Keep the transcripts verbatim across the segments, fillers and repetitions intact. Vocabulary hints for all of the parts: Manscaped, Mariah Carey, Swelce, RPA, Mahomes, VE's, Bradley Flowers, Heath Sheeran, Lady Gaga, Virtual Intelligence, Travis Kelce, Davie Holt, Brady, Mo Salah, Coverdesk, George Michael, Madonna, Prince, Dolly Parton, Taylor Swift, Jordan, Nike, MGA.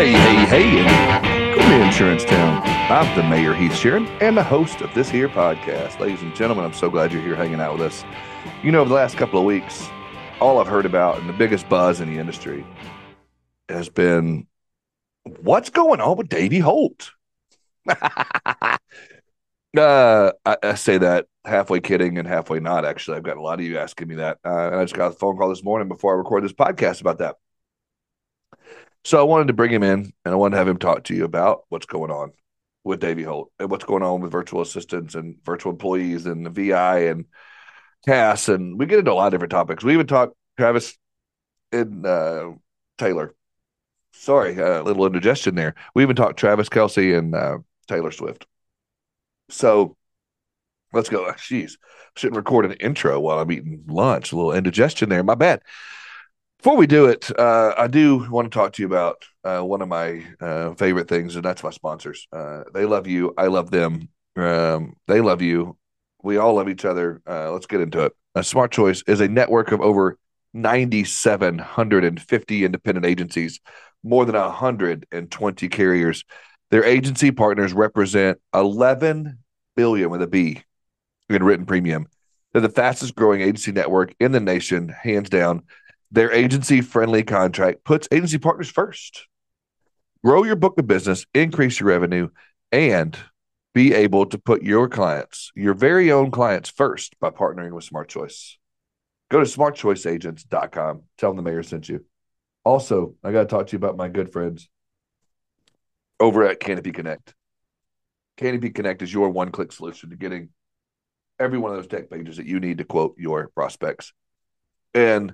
Hey, hey, hey, good to Insurance Town. I'm the mayor, Heath Sheeran, and the host of this here podcast. Ladies and gentlemen, I'm so glad you're here hanging out with us. You know, over the last couple of weeks, all I've heard about and the biggest buzz in the industry has been, what's going on with Davie Holt? uh, I, I say that halfway kidding and halfway not, actually. I've got a lot of you asking me that. Uh, and I just got a phone call this morning before I recorded this podcast about that. So I wanted to bring him in, and I wanted to have him talk to you about what's going on with Davie Holt and what's going on with virtual assistants and virtual employees and the V I and Cass. And we get into a lot of different topics. We even talked Travis and uh, Taylor. Sorry, a uh, little indigestion there. We even talked Travis Kelce and uh, Taylor Swift. So let's go. Oh, geez, shouldn't record an intro while I'm eating lunch. A little indigestion there. My bad. Before we do it, uh, I do want to talk to you about uh, one of my uh, favorite things, and that's my sponsors. Uh, they love you. I love them. Um, they love you. We all love each other. Uh, let's get into it. Uh, Smart Choice is a network of over nine thousand seven hundred fifty independent agencies, more than one hundred twenty carriers. Their agency partners represent eleven billion dollars with a B in written premium. They're the fastest growing agency network in the nation, hands down. Their agency-friendly contract puts agency partners first. Grow your book of business, increase your revenue, and be able to put your clients, your very own clients, first by partnering with Smart Choice. Go to smart choice agents dot com. Tell them the mayor sent you. Also, I got to talk to you about my good friends over at Canopy Connect. Canopy Connect is your one-click solution to getting every one of those tech pages that you need to quote your prospects. And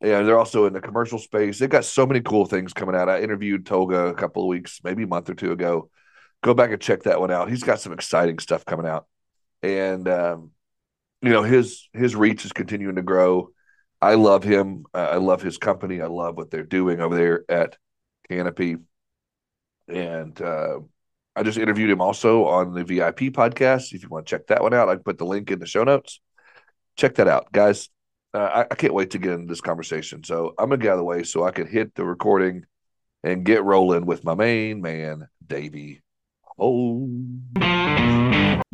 Yeah, they're also in the commercial space. They've got so many cool things coming out. I interviewed Tolga a couple of weeks, maybe a month or two ago. Go back and check that one out. He's got some exciting stuff coming out. And, um, you know, his his reach is continuing to grow. I love him. Uh, I love his company. I love what they're doing over there at Canopy. And uh, I just interviewed him also on the V I P podcast. If you want to check that one out, I can put the link in the show notes. Check that out, guys. Uh, I, I can't wait to get into this conversation. So I'm going to get out of the way so I can hit the recording and get rolling with my main man, Davie Holt.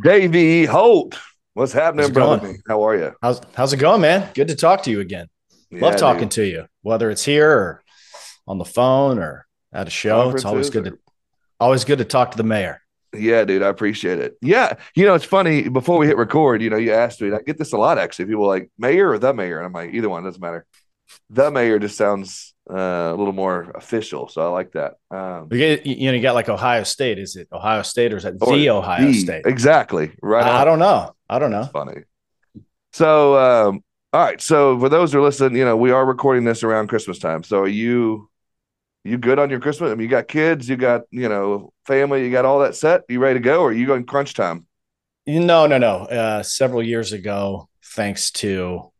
Davie Holt, what's happening, brother? How are you? How's, how's it going, man? Good to talk to you again. Yeah, Love talking dude. to you, whether it's here or on the phone or at a show. It's always good, or... to, always good to talk to the mayor. Yeah, dude, I appreciate it. Yeah. You know, it's funny, before we hit record, you know, you asked me, and I get this a lot, actually. People are like, mayor or the mayor? And I'm like, either one, doesn't matter. The mayor just sounds uh, a little more official. So I like that. Um, you, get, you know, you got like Ohio State. Is it Ohio State or is that the Ohio the, State? Exactly. Right. I, I don't know. I don't know. That's funny. So, um, all right. So for those who are listening, you know, we are recording this around Christmas time. So are you... You good on your Christmas? I mean, you got kids, you got, you know, family, you got all that set. You ready to go, or are you going crunch time? No, no, no. Uh, several years ago, thanks to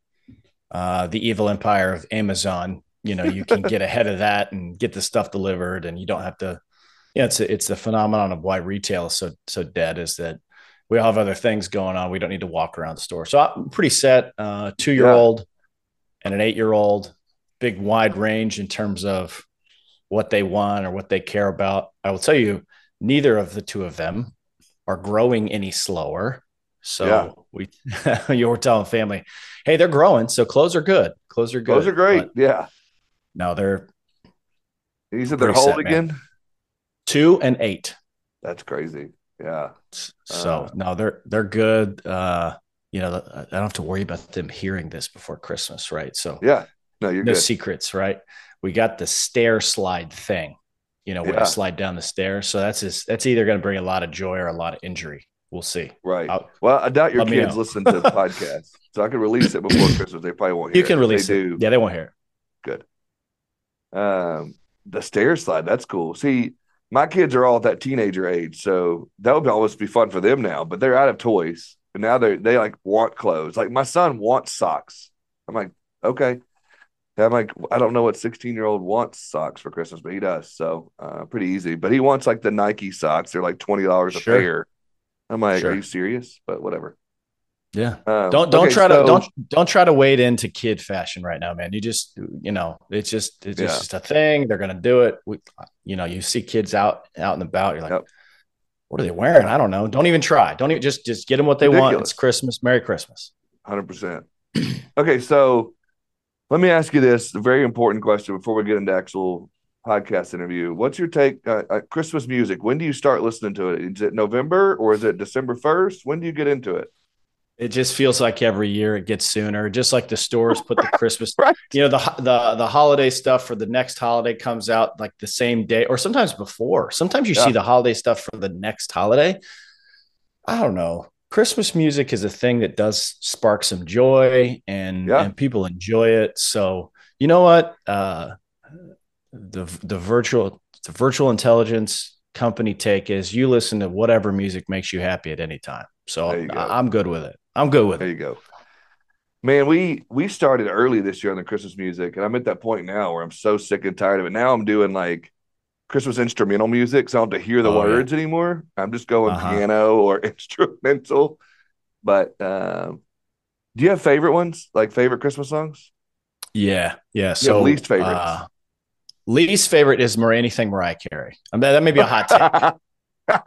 uh, the evil empire of Amazon, you know, you can get ahead of that and get the stuff delivered, and you don't have to. Yeah, you know, it's a, it's the phenomenon of why retail is so so dead, is that we all have other things going on. We don't need to walk around the store. So I'm pretty set. Uh, two year old and an eight year old, big wide range in terms of what they want or what they care about. I will tell you, neither of the two of them are growing any slower. So yeah. we, you were telling family, hey, they're growing. So clothes are good. Clothes are good. Clothes are great. But yeah. No, they're. You said they're old again? Two and eight. That's crazy. Yeah. So uh, no, they're, they're good. Uh, you know, I don't have to worry about them hearing this before Christmas. Right. So yeah, no, you're no good. Secrets. Right. We got the stair slide thing, you know, when yeah. I slide down the stairs. So that's just, that's either going to bring a lot of joy or a lot of injury. We'll see. Right. I'll, well, I doubt your kids listen to the podcast, so I can release it before Christmas. They probably won't hear it. You can it. release they it. Do. Yeah, they won't hear it. Good. Um, the stair slide, that's cool. See, my kids are all at that teenager age, so that would always be fun for them now, but they're out of toys. And now they they like want clothes. Like my son wants socks. I'm like, okay. I'm like, I don't know what sixteen-year-old wants socks for Christmas, but he does. So uh, pretty easy. But he wants like the Nike socks. They're like twenty dollars a sure. pair. I'm like, sure. Are you serious? But whatever. Yeah. Um, don't don't okay, try so, to don't don't try to wade into kid fashion right now, man. You just you know it's just it's yeah. just a thing. They're gonna do it. We, you know, you see kids out out and about. You're like, yep. What are they wearing? I don't know. Don't even try. Don't even just just get them what they Ridiculous. want. It's Christmas. Merry Christmas. one hundred percent. Okay, so let me ask you this, a very important question before we get into actual podcast interview. What's your take uh, uh, Christmas music? When do you start listening to it? Is it November or is it December first? When do you get into it? It just feels like every year it gets sooner, just like the stores put the Christmas, right. you know, the, the, the holiday stuff for the next holiday comes out like the same day or sometimes before. Sometimes you yeah. see the holiday stuff for the next holiday. I don't know. Christmas music is a thing that does spark some joy and, yeah. and people enjoy it. So, you know what, uh, the, the virtual, the virtual intelligence company take is you listen to whatever music makes you happy at any time. So I, I'm good with it. I'm good with there it. There you go. Man, we we started early this year on the Christmas music, and I'm at that point now where I'm so sick and tired of it. Now I'm doing, like, Christmas instrumental music, so I don't have to hear the oh, words yeah. anymore. I'm just going uh-huh. piano or instrumental. But um, do you have favorite ones, like favorite Christmas songs? Yeah, yeah. So least favorite. Uh, least favorite is Mar- anything Mariah Carey. I mean, that may be a hot take.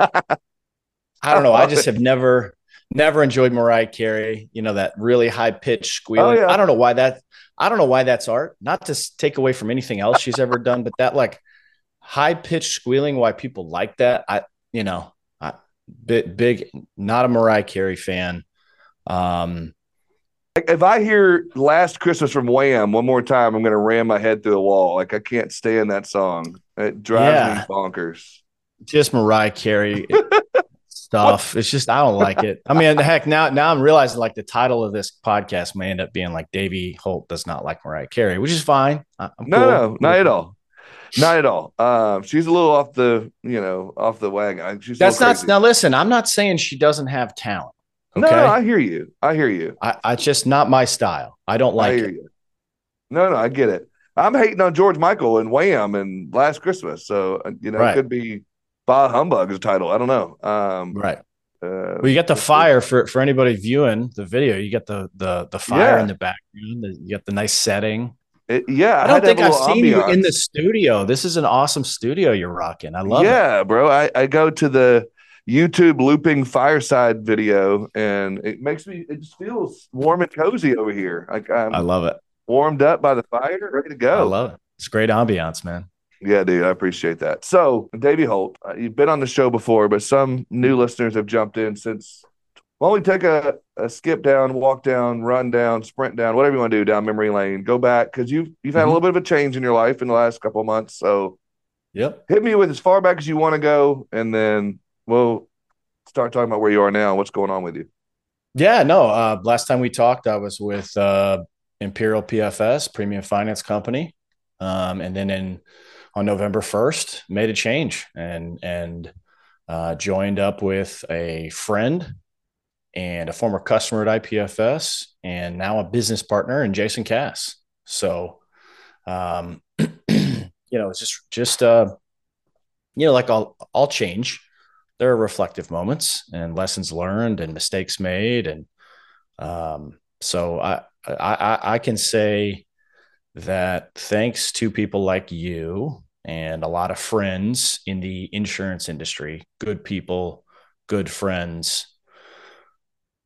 I don't know. I just have never, never enjoyed Mariah Carey. You know, that really high pitched squealing. Oh, yeah. I don't know why that, I don't know why that's art. Not to take away from anything else she's ever done, but that like high pitched squealing, why people like that. I, you know, I, big, big, not a Mariah Carey fan. Um, If I hear Last Christmas from Wham one more time, I'm going to ram my head through the wall. Like, I can't stand that song. It drives yeah. me bonkers. Just Mariah Carey. It, stuff what? It's just I don't like it. I mean, heck, now now I'm realizing like the title of this podcast may end up being like Davie Holt does not like Mariah Carey, which is fine. I'm no cool. no not at all not at all um she's a little off the you know off the wagon. She's that's not now listen, I'm not saying she doesn't have talent, okay? no, no I hear you I hear you I, I just not my style. I don't like I it you. no no I get it. I'm hating on George Michael and Wham and Last Christmas, so you know right. it could be Bah Humbug is a title. I don't know. Um, right. Uh, well, you got the fire for for anybody viewing the video. You got the the the fire yeah. in the background. You got the nice setting. It, yeah, I don't I think I've seen ambiance. You in the studio. This is an awesome studio you're rocking. I love yeah, it. Yeah, bro. I, I go to the YouTube looping fireside video, and it makes me. It just feels warm and cozy over here. Like I'm I love it. Warmed up by the fire, ready to go. I love it. It's great ambiance, man. Yeah, dude, I appreciate that. So, Davie Holt, uh, you've been on the show before, but some new listeners have jumped in since. Why don't we take a, a skip down, walk down, run down, sprint down, whatever you want to do down memory lane, go back, because you've, you've had mm-hmm. a little bit of a change in your life in the last couple of months. So yep. hit me with as far back as you want to go, and then we'll start talking about where you are now and what's going on with you. Yeah, no, uh, last time we talked, I was with uh, Imperial P F S, Premium Finance Company, um, and then in – on November first, made a change and and uh, joined up with a friend and a former customer at I P F S and now a business partner in Jason Cass. So, um, you know, it's just, just uh, you know, like all, all change. There are reflective moments and lessons learned and mistakes made. And um, so I, I, I can say that thanks to people like you, and a lot of friends in the insurance industry, good people, good friends.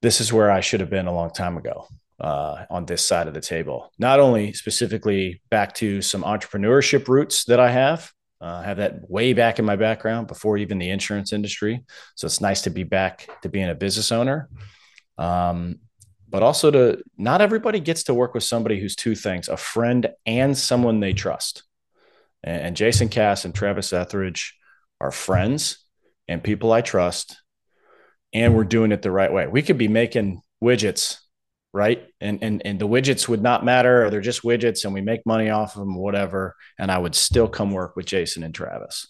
This is where I should have been a long time ago, uh, on this side of the table. Not only specifically back to some entrepreneurship roots that I have, uh, I have that way back in my background before even the insurance industry. So it's nice to be back to being a business owner. Um, but also to not everybody gets to work with somebody who's two things, a friend and someone they trust. And Jason Cass and Travis Etheridge are friends and people I trust, and we're doing it the right way. We could be making widgets, right? And and and the widgets would not matter, or they're just widgets and we make money off of them, whatever. And I would still come work with Jason and Travis.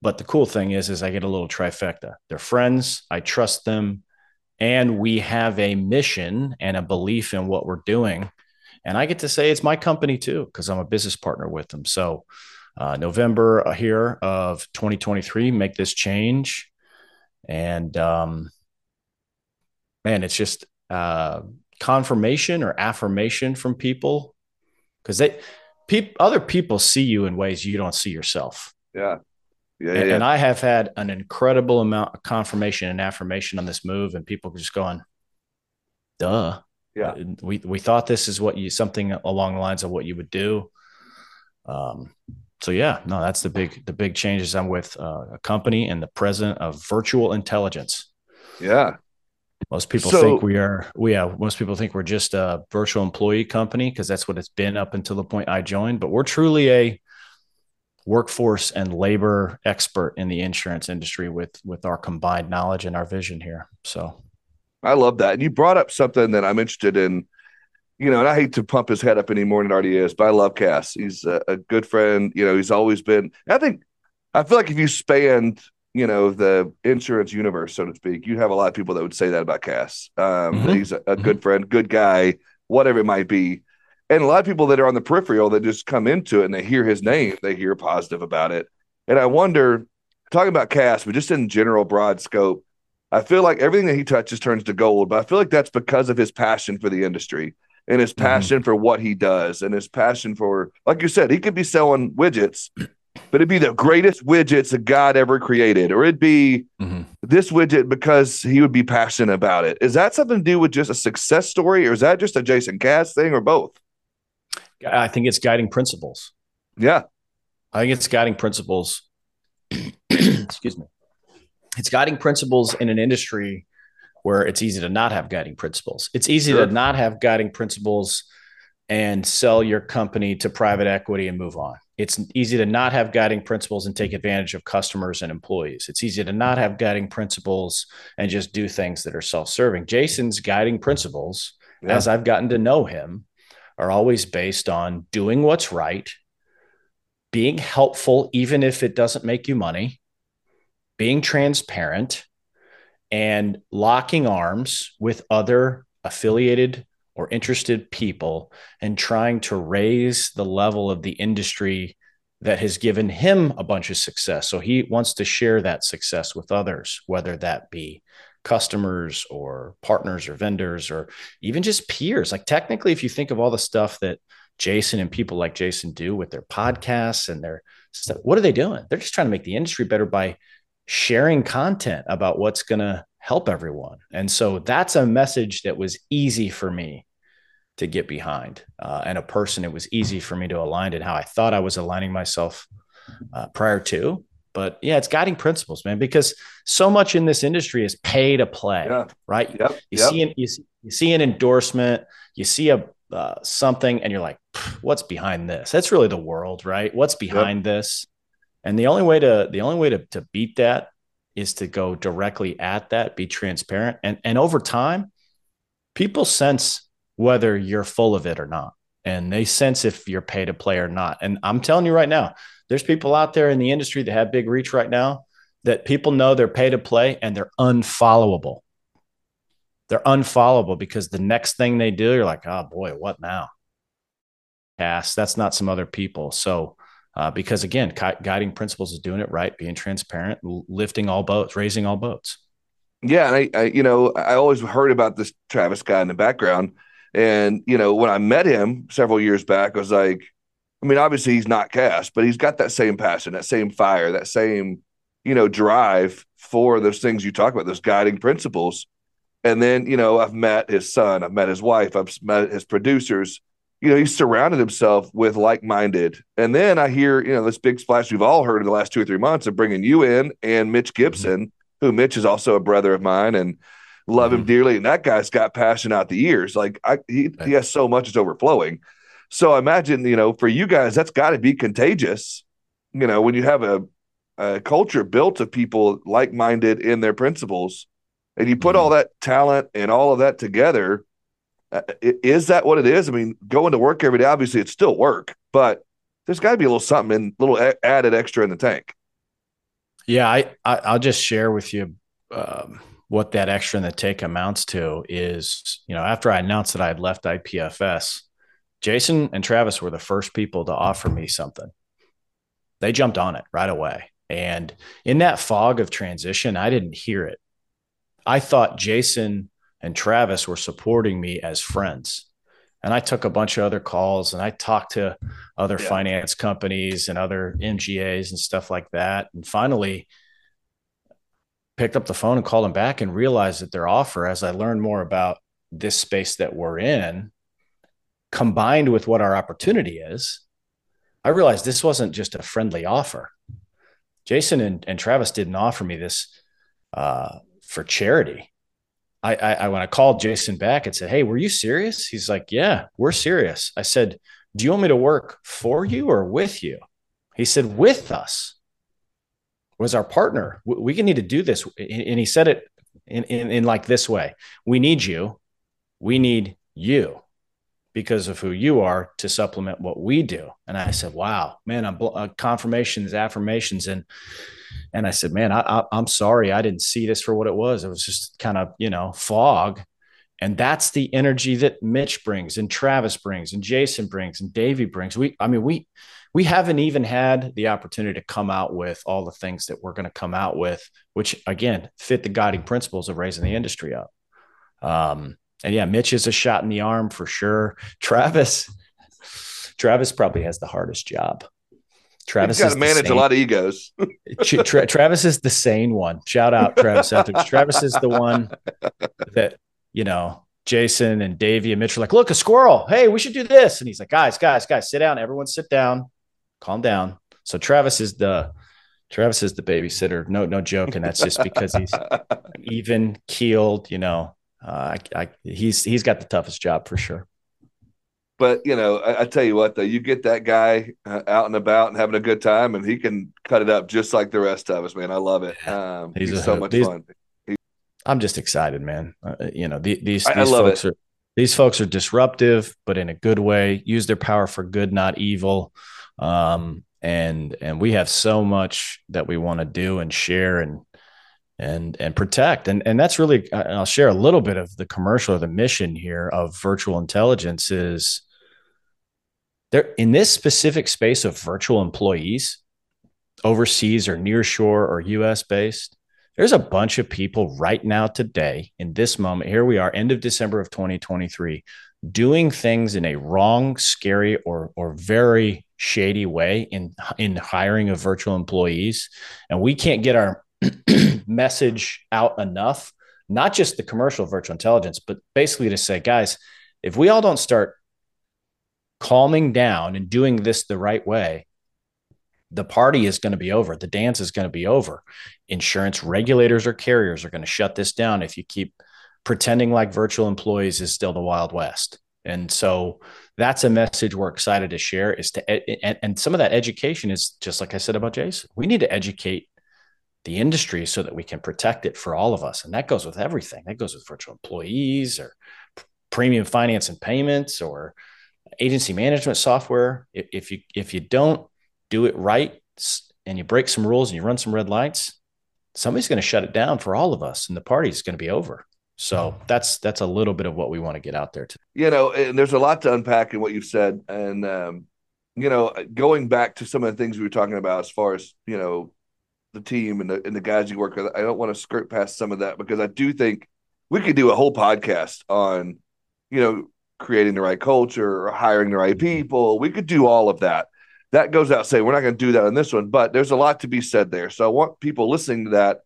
But the cool thing is, is I get a little trifecta. They're friends, I trust them, and we have a mission and a belief in what we're doing. And I get to say it's my company too, because I'm a business partner with them. So Uh, November here of twenty twenty-three, make this change. And um, man, it's just, uh, confirmation or affirmation from people, because they, pe- other people see you in ways you don't see yourself. Yeah. Yeah, and, yeah. and I have had an incredible amount of confirmation and affirmation on this move, and people just going, duh. Yeah. We, we thought this is what you, something along the lines of what you would do. Um, so yeah, no, that's the big, the big changes. I'm with uh, a company and the president of Virtual Intelligence. Yeah. Most people so, think we are, we yeah, most people think we're just a virtual employee company, 'cause that's what it's been up until the point I joined, but we're truly a workforce and labor expert in the insurance industry with, with our combined knowledge and our vision here. So I love that. And you brought up something that I'm interested in, you know, and I hate to pump his head up anymore than it already is, but I love Cass. He's a, a good friend. You know, he's always been, I think, I feel like if you spanned, you know, the insurance universe, so to speak, you'd have a lot of people that would say that about Cass. Um, mm-hmm. that he's a, a good mm-hmm. friend, good guy, whatever it might be. And a lot of people that are on the peripheral that just come into it and they hear his name, they hear positive about it. And I wonder, talking about Cass, but just in general broad scope, I feel like everything that he touches turns to gold, but I feel like that's because of his passion for the industry and his passion mm-hmm. for what he does and his passion for, like you said, he could be selling widgets, but it'd be the greatest widgets that God ever created, or it'd be mm-hmm. this widget because he would be passionate about it. Is that something to do with just a success story, or is that just a Jason Cass thing, or both? I think it's guiding principles. Yeah. I think it's guiding principles. Excuse me. It's guiding principles in an industry where it's easy to not have guiding principles. It's easy sure. to not have guiding principles and sell your company to private equity and move on. It's easy to not have guiding principles and take advantage of customers and employees. It's easy to not have guiding principles and just do things that are self-serving. Jason's guiding principles, yeah. as I've gotten to know him, are always based on doing what's right, being helpful, even if it doesn't make you money, being transparent, and locking arms with other affiliated or interested people and trying to raise the level of the industry that has given him a bunch of success. So he wants to share that success with others, whether that be customers or partners or vendors or even just peers. Like technically, if you think of all the stuff that Jason and people like Jason do with their podcasts and their stuff, what are they doing? They're just trying to make the industry better by sharing content about what's going to help everyone. And so that's a message that was easy for me to get behind, uh, and a person it was easy for me to align in how I thought I was aligning myself uh, prior to. But yeah, it's guiding principles, man, because so much in this industry is pay to play, yeah. right? Yep. You, yep. See an, you, see, you see an endorsement, you see a uh, something, and you're like, what's behind this? That's really the world, right? What's behind yep. this? And the only way to the only way to, to beat that is to go directly at that, be transparent. And, and over time, people sense whether you're full of it or not. And they sense if you're pay to play or not. And I'm telling you right now, there's people out there in the industry that have big reach right now that people know they're pay to play and they're unfollowable. They're unfollowable because the next thing they do, you're like, oh boy, what now? Pass. That's not some other people. So Uh, because again, cu- guiding principles is doing it right, being transparent, l- lifting all boats, raising all boats. Yeah, and I, I, you know, I always heard about this Travis guy in the background, and you know, when I met him several years back, I was like, I mean, obviously he's not Cass, but he's got that same passion, that same fire, that same, you know, drive for those things you talk about, those guiding principles. And then, you know, I've met his son, I've met his wife, I've met his producers. You know, he's surrounded himself with like-minded. And then I hear, you know, this big splash we've all heard in the last two or three months of bringing you in and Mitch Gibson, mm-hmm. who Mitch is also a brother of mine and love mm-hmm. him dearly. And that guy's got passion out the ears. Like I, he, he has so much, it's overflowing. So I imagine, you know, for you guys, that's got to be contagious. You know, when you have a, a culture built of people like-minded in their principles and you put mm-hmm. all that talent and all of that together, Uh, is that what it is? I mean, going to work every day, obviously it's still work, but there's got to be a little something, in, little a- added extra in the tank. Yeah, I, I, I'll just share with you um, what that extra in the tank amounts to is, you know, after I announced that I had left I P F S, Jason and Travis were the first people to offer me something. They jumped on it right away. And in that fog of transition, I didn't hear it. I thought Jason and Travis were supporting me as friends. And I took a bunch of other calls and I talked to other yeah. finance companies and other M G As and stuff like that. And finally picked up the phone and called them back and realized that their offer, as I learned more about this space that we're in, combined with what our opportunity is, I realized this wasn't just a friendly offer. Jason and, and Travis didn't offer me this uh, for charity. I, I, when I called Jason back and said, "Hey, were you serious?" He's like, "Yeah, we're serious." I said, "Do you want me to work for you or with you?" He said, "With us was our partner. We can need to do this." And he said it in, in, in like this way: "We need you. We need you because of who you are to supplement what we do." And I said, "Wow, man, I'm bl- uh, confirmations, affirmations." And, and I said, "Man, I, I, I'm sorry. I didn't see this for what it was. It was just kind of, you know, fog." And that's the energy that Mitch brings and Travis brings and Jason brings and Davey brings. We, I mean, we, we haven't even had the opportunity to come out with all the things that we're going to come out with, which again, fit the guiding principles of raising the industry up. Um, And yeah, Mitch is a shot in the arm for sure. Travis, Travis probably has the hardest job. Travis has got to manage sane. a lot of egos. Tra- Tra- Travis is the sane one. Shout out Travis Etheridge. Travis is the one that, you know, Jason and Davey and Mitch are like, "Look, a squirrel. Hey, we should do this." And he's like, guys, guys, guys, sit down. Everyone sit down. Calm down. So Travis is the Travis is the babysitter. No, no joke. And that's just because he's even keeled, you know. Uh, I, I, he's he's got the toughest job for sure. But, you know, I, I tell you what, though, you get that guy uh, out and about and having a good time, and he can cut it up just like the rest of us, man. I love it. Um, he's, he's so much he's, fun. He, I'm just excited, man. Uh, you know, the, these, I, these, I love folks are, these folks are disruptive, but in a good way, use their power for good, not evil. Um, and and we have so much that we want to do and share and and and protect. And, and that's really, and I'll share a little bit of the commercial or the mission here of Virtual Intelligence is there in this specific space of virtual employees, overseas or nearshore or U S based, there's a bunch of people right now today in this moment, here we are, end of December of twenty twenty-three, doing things in a wrong, scary, or or very shady way in, in hiring of virtual employees. And we can't get our message out enough, not just the commercial virtual intelligence, but basically to say, guys, if we all don't start calming down and doing this the right way, the party is going to be over. The dance is going to be over. Insurance regulators or carriers are going to shut this down if you keep pretending like virtual employees is still the Wild West. And so that's a message we're excited to share is to, and, and some of that education is just like I said about Jason, we need to educate the industry so that we can protect it for all of us. And that goes with everything. That goes with virtual employees or premium finance and payments or agency management software. If you, if you don't do it right and you break some rules and you run some red lights, somebody's going to shut it down for all of us and the party is going to be over. So that's, that's a little bit of what we want to get out there today. You know, and there's a lot to unpack in what you've said. And, um, you know, going back to some of the things we were talking about as far as, you know, the team and the, and the guys you work with. I don't want to skirt past some of that because I do think we could do a whole podcast on, you know, creating the right culture or hiring the right people. We could do all of that. That goes out saying we're not going to do that on this one, but there's a lot to be said there. So I want people listening to that.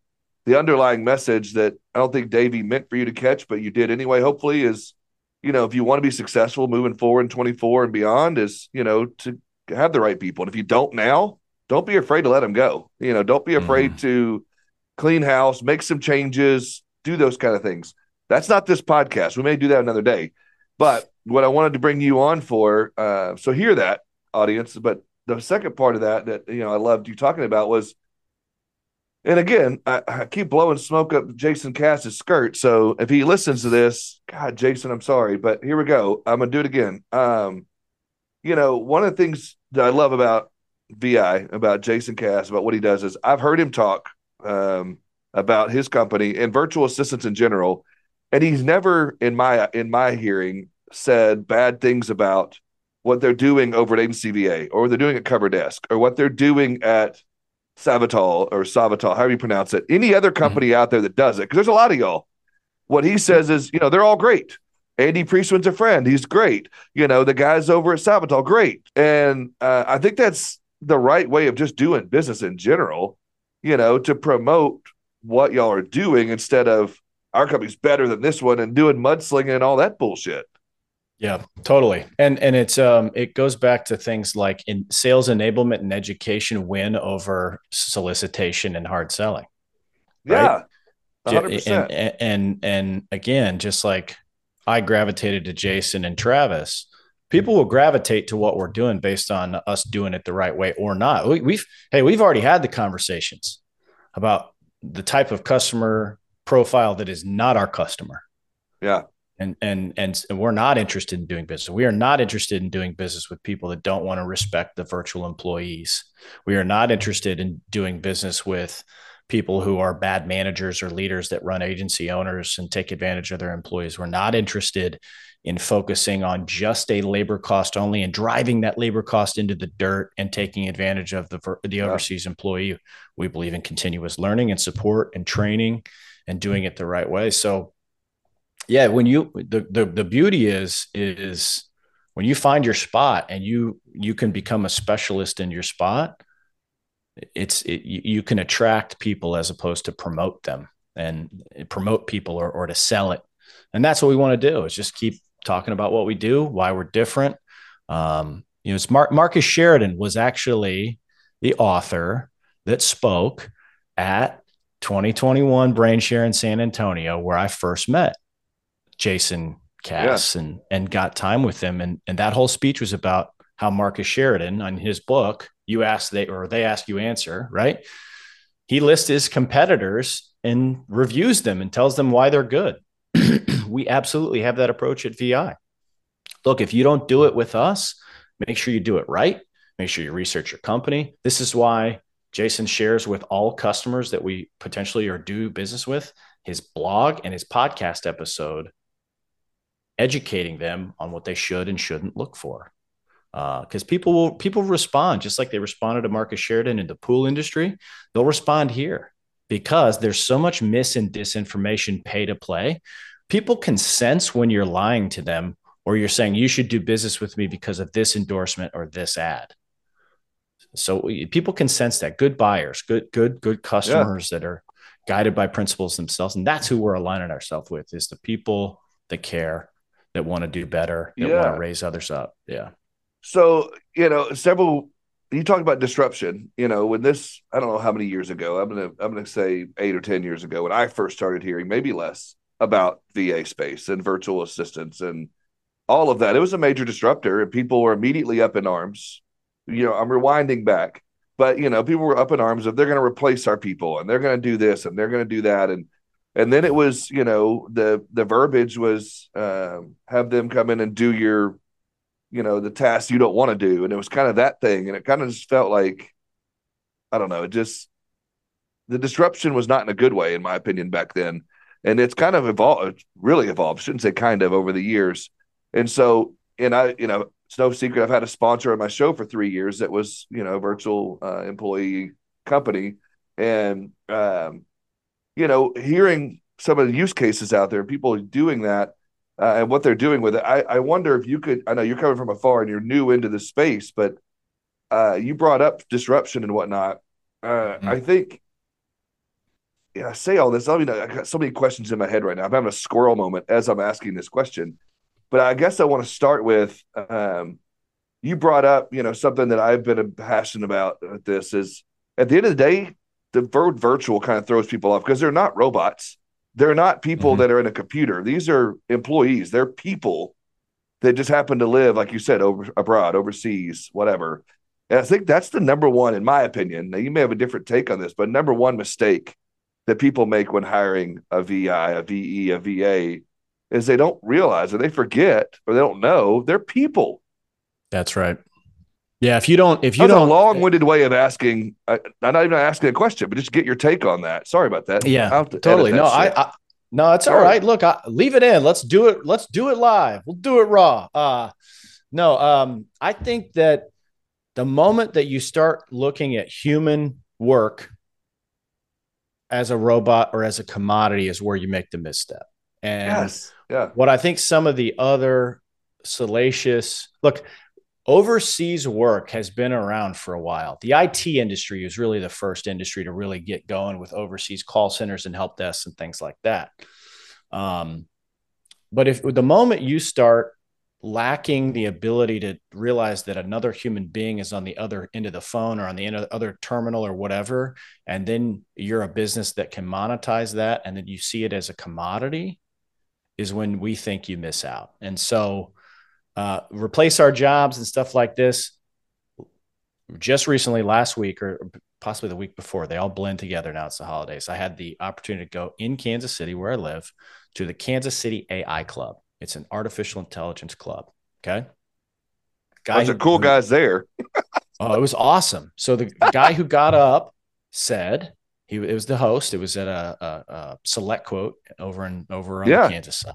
The underlying message that I don't think Davey meant for you to catch, but you did anyway, hopefully, is, you know, if you want to be successful moving forward in twenty-four and beyond is, you know, to have the right people. And if you don't now, don't be afraid to let them go. You know, don't be afraid mm. to clean house, make some changes, do those kind of things. That's not this podcast. We may do that another day. But what I wanted to bring you on for, uh, so hear that, audience. But the second part of that that, you know, I loved you talking about was, and again, I, I keep blowing smoke up Jason Cass's skirt. So if he listens to this, God, Jason, I'm sorry, but here we go. I'm going to do it again. Um, you know, one of the things that I love about V I, about Jason Cass, about what he does is I've heard him talk um, about his company and virtual assistants in general. And he's never in my, in my hearing said bad things about what they're doing over at N C V A or what they're doing at Coverdesk or what they're doing at Savital or Savital, however you pronounce it, any other company mm-hmm. out there that does it. Cause there's a lot of y'all What he says is, you know, they're all great. Andy Priestwin's a friend. He's great. You know, the guys over at Savital, great. And uh, I think that's the right way of just doing business in general, you know, to promote what y'all are doing instead of our company's better than this one and doing mudslinging and all that bullshit. Yeah, totally. And and it's um it goes back to things like in sales enablement and education win over solicitation and hard selling. Right? Yeah, one hundred percent. And, and, and, and again, just like I gravitated to Jason and Travis, people will gravitate to what we're doing based on us doing it the right way or not. We, we've, hey, we've already had the conversations about the type of customer profile that is not our customer. Yeah. And, and, and we're not interested in doing business. We are not interested in doing business with people that don't want to respect the virtual employees. We are not interested in doing business with people who are bad managers or leaders that run agency owners and take advantage of their employees. We're not interested in focusing on just a labor cost only and driving that labor cost into the dirt and taking advantage of the, the overseas employee. We believe in continuous learning and support and training and doing it the right way. So yeah, when you, the, the, the beauty is, is when you find your spot and you, you can become a specialist in your spot, it's, it, you can attract people as opposed to promote them and promote people or, or to sell it. And that's what we want to do, is just keep talking about what we do, why we're different. Um, you know, it's Mar- Marcus Sheridan was actually the author that spoke at twenty twenty-one Brain Share in San Antonio, where I first met Jason Cass. Yeah. and, and got time with him. And, and that whole speech was about how Marcus Sheridan, on his book, You Ask, They, or They Ask, You Answer, right? He lists his competitors and reviews them and tells them why they're good. We absolutely have that approach at V I. Look, if you don't do it with us, make sure you do it right. Make sure you research your company. This is why Jason shares with all customers that we potentially or do business with his blog and his podcast episode, educating them on what they should and shouldn't look for. Because uh, people will people respond just like they responded to Marcus Sheridan in the pool industry. They'll respond here because there's so much mis and disinformation, pay to play. People can sense when you're lying to them or you're saying you should do business with me because of this endorsement or this ad. So people can sense that. Good buyers, good, good, good customers yeah. that are guided by principles themselves. And that's who we're aligning ourselves with, is the people that care, that want to do better, that yeah. want to raise others up. Yeah. So, you know, several, you talk about disruption, you know, when this, I don't know how many years ago, I'm going to, I'm going to say eight or ten years ago, when I first started hearing, maybe less, about V A space and virtual assistants and all of that. It was a major disruptor and people were immediately up in arms. You know, I'm rewinding back, but you know, people were up in arms of they're going to replace our people and they're going to do this and they're going to do that. And, and then it was, you know, the, the verbiage was um, have them come in and do your, you know, the tasks you don't want to do. And it was kind of that thing. And it kind of just felt like, I don't know, it just, the disruption was not in a good way, in my opinion, back then. And it's kind of evolved, really evolved, shouldn't say kind of, over the years. And so, and I, you know, it's no secret, I've had a sponsor on my show for three years that was, you know, a virtual uh, employee company. And, um, you know, hearing some of the use cases out there, people doing that, Uh, and what they're doing with it. I, I wonder if you could, I know you're coming from afar and you're new into the space, but uh, you brought up disruption and whatnot. Uh, mm-hmm. I think, yeah, I say all this, I mean, I got so many questions in my head right now. I'm having a squirrel moment as I'm asking this question, but I guess I want to start with, um, you brought up, you know, something that I've been passionate about with this is, at the end of the day, the word virtual kind of throws people off because they're not robots. They're not people mm-hmm. that are in a computer. These are employees. They're people that just happen to live, like you said, over abroad, overseas, whatever. And I think that's the number one, in my opinion. Now, you may have a different take on this, but number one mistake that people make when hiring a V I, a V E, a V A is they don't realize, or they forget, or they don't know they're people. That's right. Yeah. If you don't, if you that's don't, a long-winded way of asking, I, I'm not even asking a question, but just get your take on that. Sorry about that. Yeah, to totally. No, I, I, no, it's Sorry. all right. Look, I, leave it in. Let's do it. Let's do it live. We'll do it raw. Uh, no, um, I think that the moment that you start looking at human work as a robot or as a commodity is where you make the misstep. And yes. yeah. what I think some of the other salacious look, overseas work has been around for a while. The I T industry is really the first industry to really get going with overseas call centers and help desks and things like that. Um, but if the moment you start lacking the ability to realize that another human being is on the other end of the phone or on the end of the other terminal or whatever, and then you're a business that can monetize that, and then you see it as a commodity, is when we think you miss out. And so uh, replace our jobs and stuff like this. Just recently, last week or possibly the week before, they all blend together now, it's the holidays. I had the opportunity to go in Kansas City, where I live, to the Kansas City A I Club. It's an artificial intelligence club. Okay. Guy Those who, are cool guys there. Oh, it was awesome. So the guy who got up said, he it was the host. It was at a, a, a select quote over in over on yeah. Kansas side.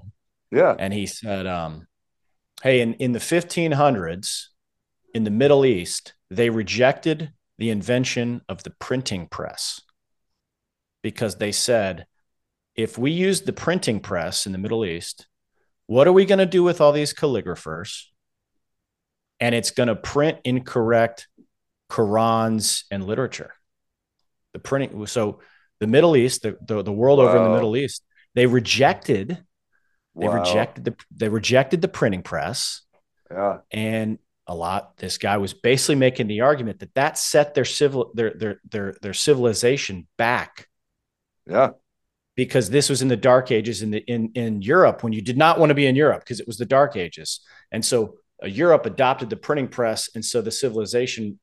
Yeah. And he said, um, hey, in, in the fifteen hundreds in the Middle East, they rejected the invention of the printing press because they said, if we use the printing press in the Middle East, what are we going to do with all these calligraphers? And it's going to print incorrect Qurans and literature. The printing. So the Middle East, the, the, the world over wow. in the Middle East, they rejected, they wow. rejected the, they rejected the printing press. Yeah. And a lot, this guy was basically making the argument that that set their civil, their, their, their, their civilization back. Yeah. Because this was in the dark ages in the, in, in Europe, when you did not want to be in Europe because it was the dark ages. And so uh, Europe adopted the printing press. And so the civilization.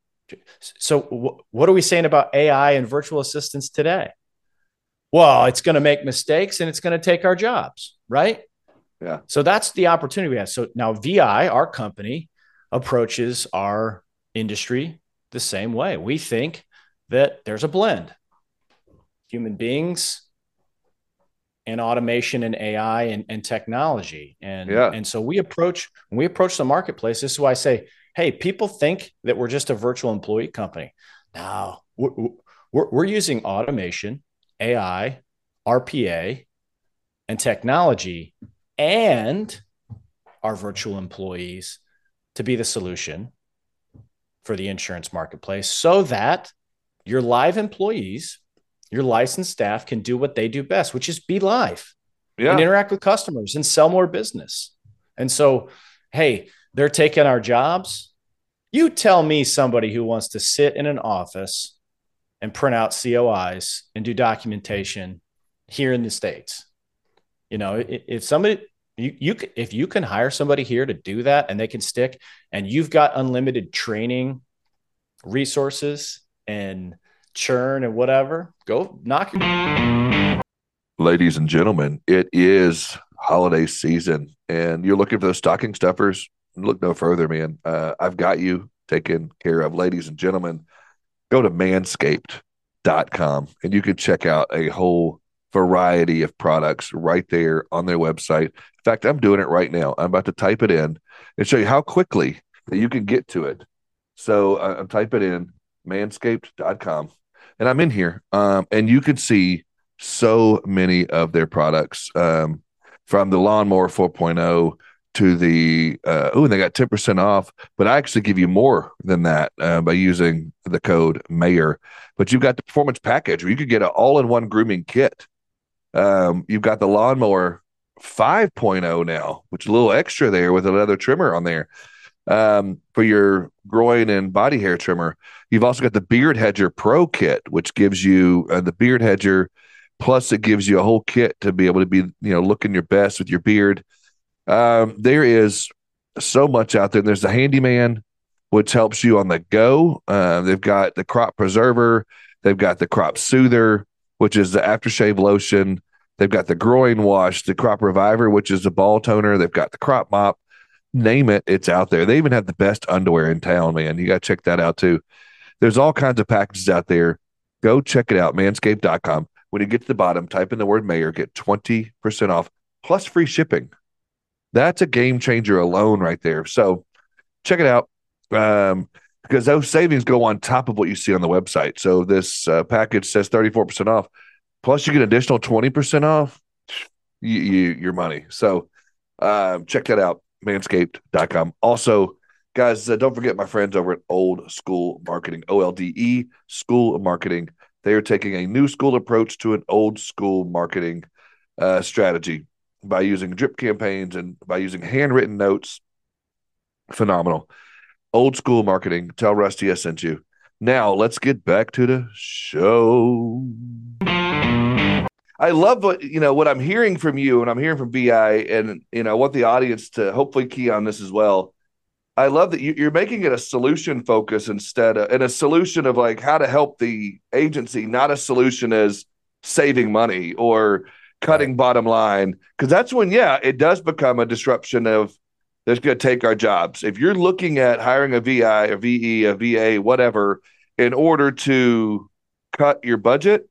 So w- what are we saying about A I and virtual assistants today? Well, it's going to make mistakes and it's going to take our jobs. Right. Yeah. So that's the opportunity we have. So now V I, our company, approaches our industry the same way. We think that there's a blend. Human beings and automation and A I and, and technology. And, yeah. and so we approach, when we approach the marketplace, this is why I say, hey, people think that we're just a virtual employee company. No, we're, we're, we're using automation, A I, R P A, and technology and our virtual employees to be the solution for the insurance marketplace so that your live employees, your licensed staff, can do what they do best, which is be live yeah. and interact with customers and sell more business. And so, hey, they're taking our jobs. You tell me somebody who wants to sit in an office and print out C O Is and do documentation here in the States. You know, if somebody, you, you if you can hire somebody here to do that and they can stick, and you've got unlimited training resources and churn and whatever, go knock your. Ladies and gentlemen, it is holiday season and you're looking for those stocking stuffers. Look no further, man. Uh, I've got you taken care of. Ladies and gentlemen, go to manscaped dot com and you can check out a whole variety of products right there on their website. In fact, I'm doing it right now. I'm about to type it in and show you how quickly that you can get to it. So uh, I'm typing in manscaped dot com. And I'm in here, um, and you can see so many of their products, um, from the Lawnmower four point oh to the, uh, oh, and they got ten percent off, but I actually give you more than that uh, by using the code MAYOR. But you've got the Performance Package, where you could get an all-in-one grooming kit. Um, you've got the Lawnmower five point oh now, which is a little extra there with another trimmer on there. Um, for your groin and body hair trimmer. You've also got the Beard Hedger Pro Kit, which gives you uh, the Beard Hedger, plus it gives you a whole kit to be able to be, you know, looking your best with your beard. Um, there is so much out there. There's the Handyman, which helps you on the go. Uh, they've got the Crop Preserver. They've got the Crop Soother, which is the aftershave lotion. They've got the Groin Wash, the Crop Reviver, which is the ball toner. They've got the Crop Mop. Name it, it's out there. They even have the best underwear in town, man. You got to check that out too. There's all kinds of packages out there. Go check it out, manscaped dot com. When you get to the bottom, type in the word MAYOR, get twenty percent off plus free shipping. That's a game changer alone right there. So check it out, um, because those savings go on top of what you see on the website. So this uh, package says thirty-four percent off, plus you get an additional twenty percent off. you, you, your money. So uh, check that out, manscaped dot com. Also, guys, uh, don't forget my friends over at Old School Marketing, O L D E, School Marketing. They are taking a new school approach to an old school marketing uh, strategy by using drip campaigns and by using handwritten notes. Phenomenal. Old School Marketing. Tell Rusty I sent you. Now, let's get back to the show. I love what, you know, what I'm hearing from you, and I'm hearing from B I, and, you know, I want the audience to hopefully key on this as well. I love that you're making it a solution focus instead of, and a solution of like how to help the agency, not a solution as saving money or cutting bottom line. Cause that's when, yeah, it does become a disruption of that's going to take our jobs. If you're looking at hiring a V I, a V E, a V A, whatever, in order to cut your budget,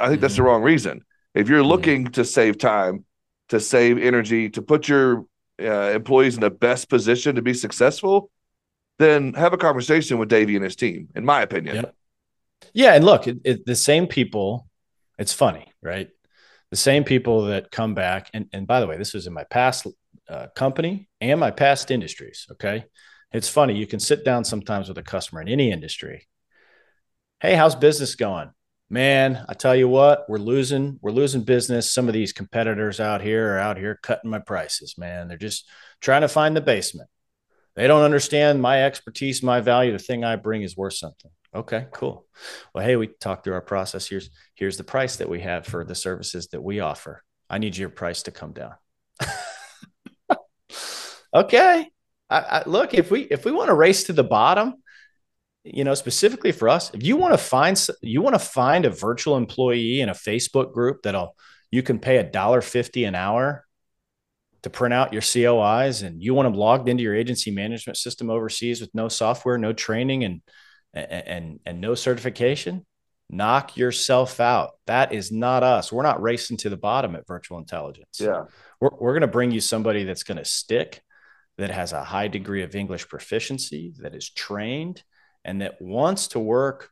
I think mm-hmm. that's the wrong reason. If you're looking mm-hmm. to save time, to save energy, to put your Uh, employees in the best position to be successful, then have a conversation with Davey and his team, in my opinion. Yep. Yeah. And look, it, it, the same people, it's funny, right? The same people that come back. And, and by the way, this was in my past uh, company and my past industries. Okay. It's funny. You can sit down sometimes with a customer in any industry. Hey, how's business going? Man, I tell you what, we're losing, we're losing business. Some of these competitors out here are out here cutting my prices, man. They're just trying to find the basement. They don't understand my expertise, my value. The thing I bring is worth something. Okay, cool. Well, hey, we talked through our process. Here's, here's the price that we have for the services that we offer. I need your price to come down. Okay. I, I, look, if we, if we want to race to the bottom, you know, specifically for us, if you want to find, you want to find a virtual employee in a Facebook group that'll, you can pay a dollar fifty an hour to print out your C O Is, and you want them logged into your agency management system overseas with no software, no training, and, and, and, and no certification, knock yourself out. That is not us. We're not racing to the bottom at Virtual Intelligence. Yeah. We're, we're going to bring you somebody that's going to stick, that has a high degree of English proficiency, that is trained, and that wants to work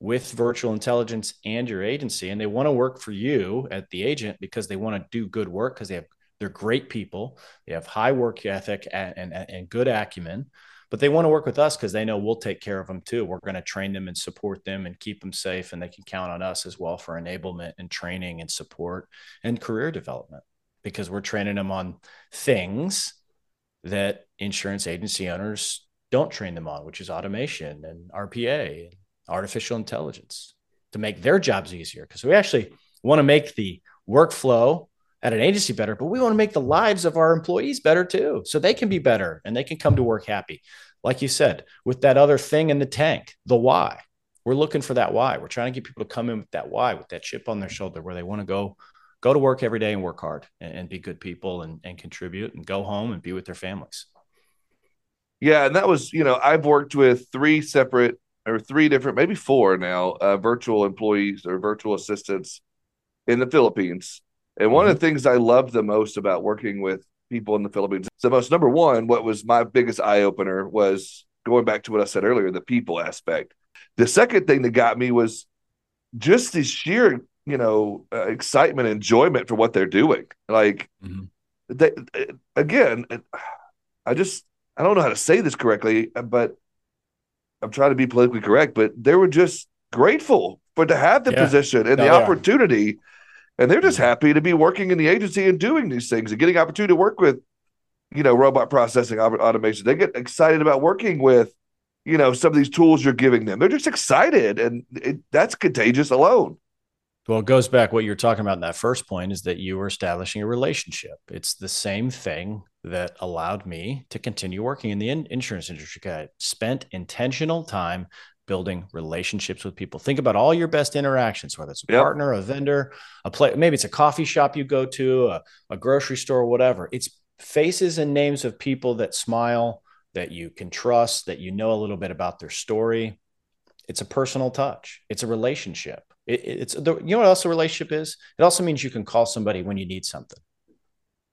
with Virtual Intelligence and your agency. And they want to work for you at the agent because they want to do good work, because they have, they're great people. They have high work ethic and, and, and good acumen, but they want to work with us because they know we'll take care of them too. We're going to train them and support them and keep them safe. And they can count on us as well for enablement and training and support and career development, because we're training them on things that insurance agency owners don't train them on, which is automation and R P A and artificial intelligence, to make their jobs easier. Because we actually want to make the workflow at an agency better, but we want to make the lives of our employees better too, so they can be better and they can come to work happy. Like you said, with that other thing in the tank, the why. We're looking for that why. We're trying to get people to come in with that why, with that chip on their shoulder, where they want to go go to work every day and work hard and, and be good people and, and contribute and go home and be with their families. Yeah, and that was, you know, I've worked with three separate or three different, maybe four now, uh, virtual employees or virtual assistants in the Philippines. And mm-hmm. one of the things I loved the most about working with people in the Philippines, the most number one, what was my biggest eye-opener was going back to what I said earlier, the people aspect. The second thing that got me was just the sheer, you know, uh, excitement, enjoyment for what they're doing. Like, mm-hmm. they, again, I just... I don't know how to say this correctly, but I'm trying to be politically correct, but they were just grateful for to have the yeah. position and no, the opportunity. Are. And they're just happy to be working in the agency and doing these things and getting opportunity to work with, you know, robot processing, automation. They get excited about working with, you know, some of these tools you're giving them. They're just excited, and it, that's contagious alone. Well, it goes back what you're talking about in that first point, is that you were establishing a relationship. It's the same thing that allowed me to continue working in the in- insurance industry. I spent intentional time building relationships with people. Think about all your best interactions, whether it's a yep. partner, a vendor, a play, maybe it's a coffee shop you go to, a, a grocery store, whatever. It's faces and names of people that smile, that you can trust, that you know a little bit about their story. It's a personal touch. It's a relationship. It, it's the, you know what else a relationship is? It also means you can call somebody when you need something.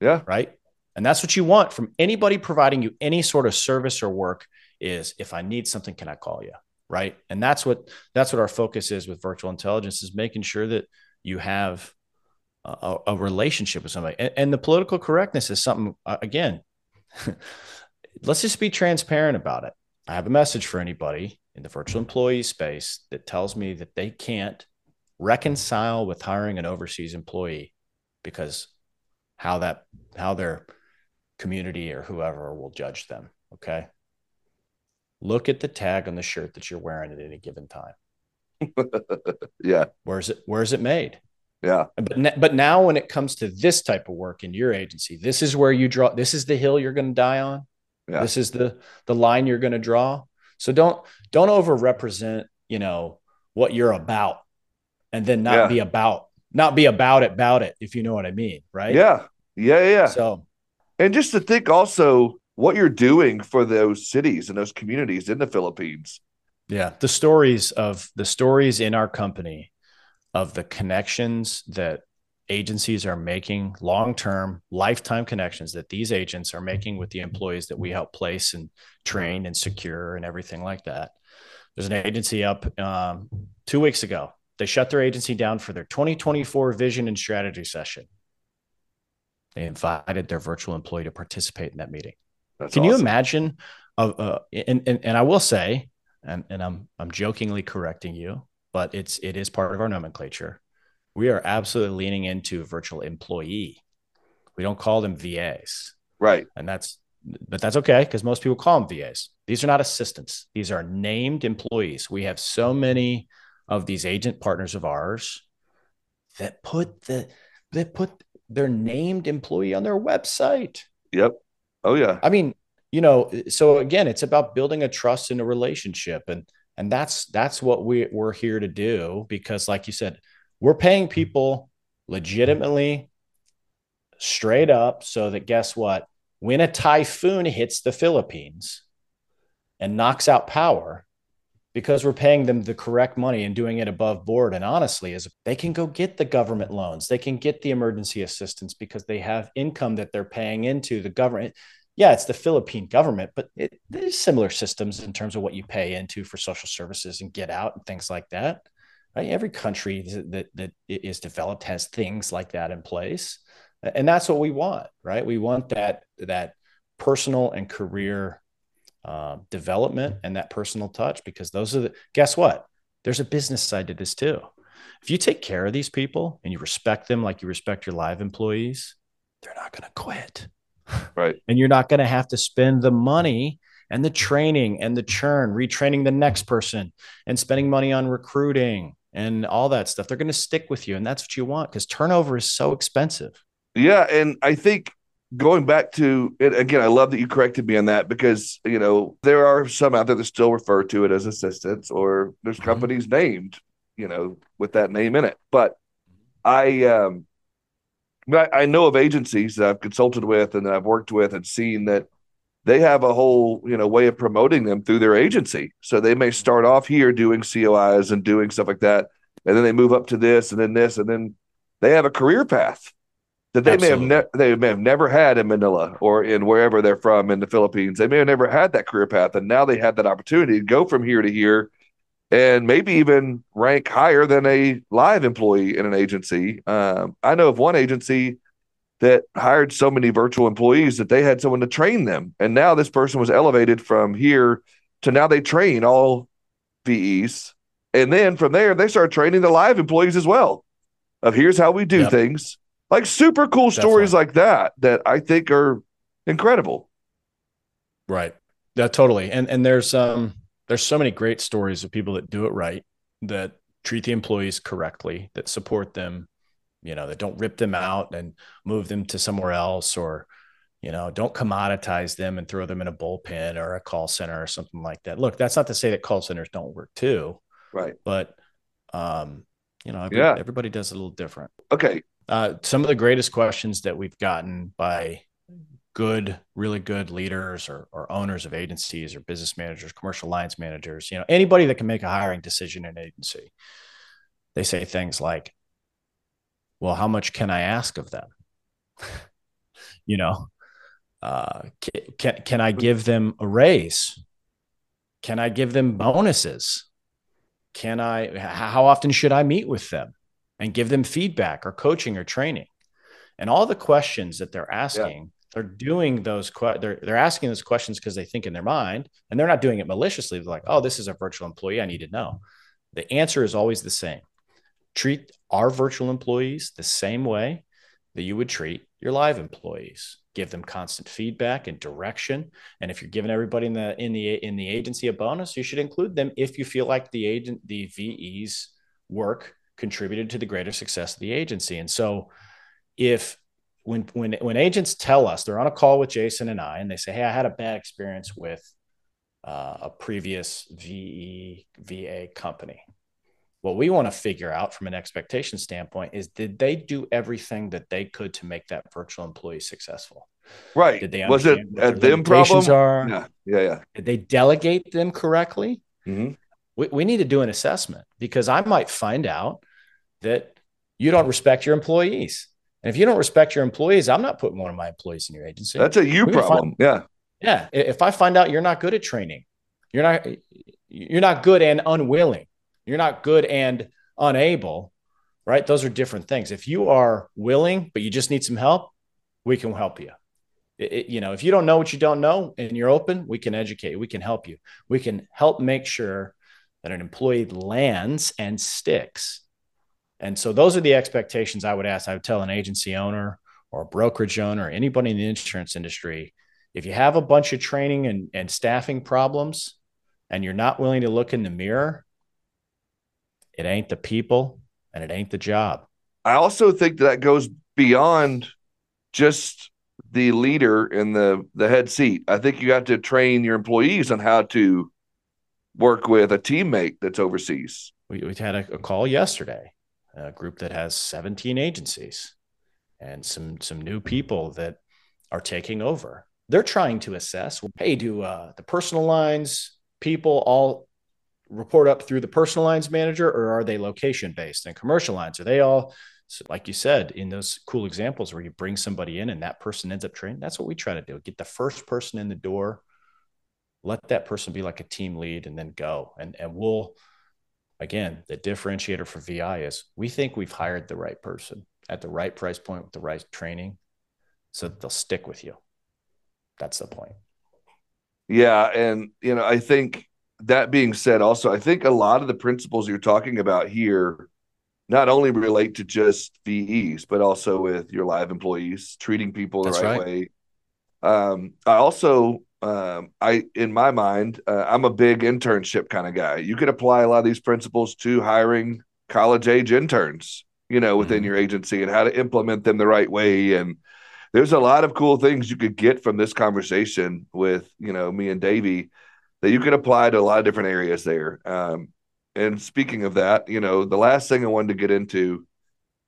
Yeah. Right. And that's what you want from anybody providing you any sort of service or work, is if I need something, can I call you? Right. And that's what, that's what our focus is with Virtual Intelligence, is making sure that you have a, a relationship with somebody. And, and the political correctness is something, uh, again, let's just be transparent about it. I have a message for anybody in the virtual employee space that tells me that they can't reconcile with hiring an overseas employee because how that, how their community or whoever will judge them. Okay. Look at the tag on the shirt that you're wearing at any given time. Yeah. Where's it, where's it made? Yeah. But, but now when it comes to this type of work in your agency, this is where you draw, this is the hill you're going to die on. Yeah. This is the, the line you're going to draw. So don't, don't overrepresent, you know, what you're about and then not yeah. be about, not be about it, about it, if you know what I mean. Right. Yeah. Yeah. Yeah. So, and just to think also what you're doing for those cities and those communities in the Philippines. Yeah. The stories of the stories in our company of the connections that agencies are making, long-term, lifetime connections that these agents are making with the employees that we help place and train and secure and everything like that. There's an agency up um, two weeks ago. They shut their agency down for their twenty twenty-four vision and strategy session. They invited their virtual employee to participate in that meeting. That's Can awesome. you imagine? Uh, uh, and, and, and I will say, and, and I'm, I'm jokingly correcting you, but it's, it is part of our nomenclature. We are absolutely leaning into virtual employee. We don't call them V As. Right. And that's, but that's okay. Cause most people call them V As. These are not assistants. These are named employees. We have so many of these agent partners of ours that put the, that put their named employee on their website. Yep. Oh yeah. I mean, you know, so again, it's about building a trust and a relationship. And, and that's, that's what we we're here to do, because like you said, we're paying people legitimately straight up so that guess what? When a typhoon hits the Philippines and knocks out power, because we're paying them the correct money and doing it above board. And honestly, is they can go get the government loans. They can get the emergency assistance because they have income that they're paying into the government. Yeah, it's the Philippine government, but it, there's similar systems in terms of what you pay into for social services and get out and things like that. Right? Every country that, that is developed has things like that in place. And that's what we want, right? We want that, that personal and career uh, development and that personal touch, because those are the, guess what? There's a business side to this too. If you take care of these people and you respect them, like you respect your live employees, they're not going to quit. Right. And you're not going to have to spend the money and the training and the churn, retraining the next person and spending money on recruiting and all that stuff. They're going to stick with you. And that's what you want, because turnover is so expensive. Yeah. And I think going back to it again, I love that you corrected me on that, because, you know, there are some out there that still refer to it as assistants, or there's companies mm-hmm. named, you know, with that name in it. But I, um, I, I know of agencies that I've consulted with and that I've worked with and seen that they have a whole, you know, way of promoting them through their agency. So they may start off here doing C O Is and doing stuff like that, and then they move up to this and then this, and then they have a career path that they Absolutely. may have ne- they may have never had in Manila or in wherever they're from in the Philippines. They may have never had that career path, and now they have that opportunity to go from here to here, and maybe even rank higher than a live employee in an agency. Um, I know of one agency that hired so many virtual employees that they had someone to train them. And now this person was elevated from here to now they train all V Es. And then from there, they start training the live employees as well of here's how we do yep. things. Like super cool Definitely. stories like that, that I think are incredible. Right. Yeah, totally. And, and there's, um, there's so many great stories of people that do it right, that treat the employees correctly, that support them, you know, that don't rip them out and move them to somewhere else, or, you know, don't commoditize them and throw them in a bullpen or a call center or something like that. Look, that's not to say that call centers don't work too. Right. But, um, you know, everybody, yeah. everybody does it a little different. Okay. Uh, some of the greatest questions that we've gotten by good, really good leaders or, or owners of agencies or business managers, commercial alliance managers, you know, anybody that can make a hiring decision in an agency, they say things like, well, how much can I ask of them? you know, uh, can, can, can I give them a raise? Can I give them bonuses? Can I, how often should I meet with them? and give them feedback or coaching or training. And all the questions that they're asking, yeah. they're doing those, que- they're, they're asking those questions because they think in their mind, and they're not doing it maliciously. They're like, oh, this is a virtual employee. I need to know. The answer is always the same. Treat our virtual employees the same way that you would treat your live employees. Give them constant feedback and direction. And if you're giving everybody in the, in the, in the agency a bonus, you should include them if you feel like the agent, the V E's work contributed to the greater success of the agency. And so if, when, when, when agents tell us they're on a call with Jason and I, and they say, hey, I had a bad experience with uh, a previous V E, V A company. What we want to figure out from an expectation standpoint is, did they do everything that they could to make that virtual employee successful? Right. Did they, was it a them problem? Are? Yeah. yeah. Yeah. Did they delegate them correctly? Mm-hmm. We, we need to do an assessment, because I might find out that you don't respect your employees. And if you don't respect your employees, I'm not putting one of my employees in your agency. That's a you we problem. Find, yeah. Yeah. If I find out you're not good at training, you're not, you're not good and unwilling. You're not good and unable, right? Those are different things. If you are willing, but you just need some help, we can help you. It, it, you know, if you don't know what you don't know and you're open, we can educate, we can help you. We can help make sure that an employee lands and sticks. And so those are the expectations I would ask. I would tell an agency owner or a brokerage owner, or anybody in the insurance industry, if you have a bunch of training and, and staffing problems and you're not willing to look in the mirror, it ain't the people and it ain't the job. I also think that goes beyond just the leader in the, the head seat. I think you have to train your employees on how to work with a teammate that's overseas. We, we had a, a call yesterday, a group that has seventeen agencies and some, some new people that are taking over. They're trying to assess, hey, do uh, the personal lines people all report up through the personal lines manager, or are they location based? And commercial lines, are they all, so like you said, in those cool examples where you bring somebody in and that person ends up training? That's what we try to do. Get the first person in the door, let that person be like a team lead, and then go. And, and we'll, again, the differentiator for V I is we think we've hired the right person at the right price point with the right training so that they'll stick with you. That's the point. Yeah. And, you know, I think, that being said, also, I think a lot of the principles you're talking about here not only relate to just V Es, but also with your live employees, treating people the right, right way. Um, I also, um, I in my mind, uh, I'm a big internship kind of guy. You could apply a lot of these principles to hiring college age interns, you know, within mm-hmm. your agency, and how to implement them the right way. And there's a lot of cool things you could get from this conversation with, you know, me and Davey, that you can apply to a lot of different areas there. Um, and speaking of that, you know, the last thing I wanted to get into,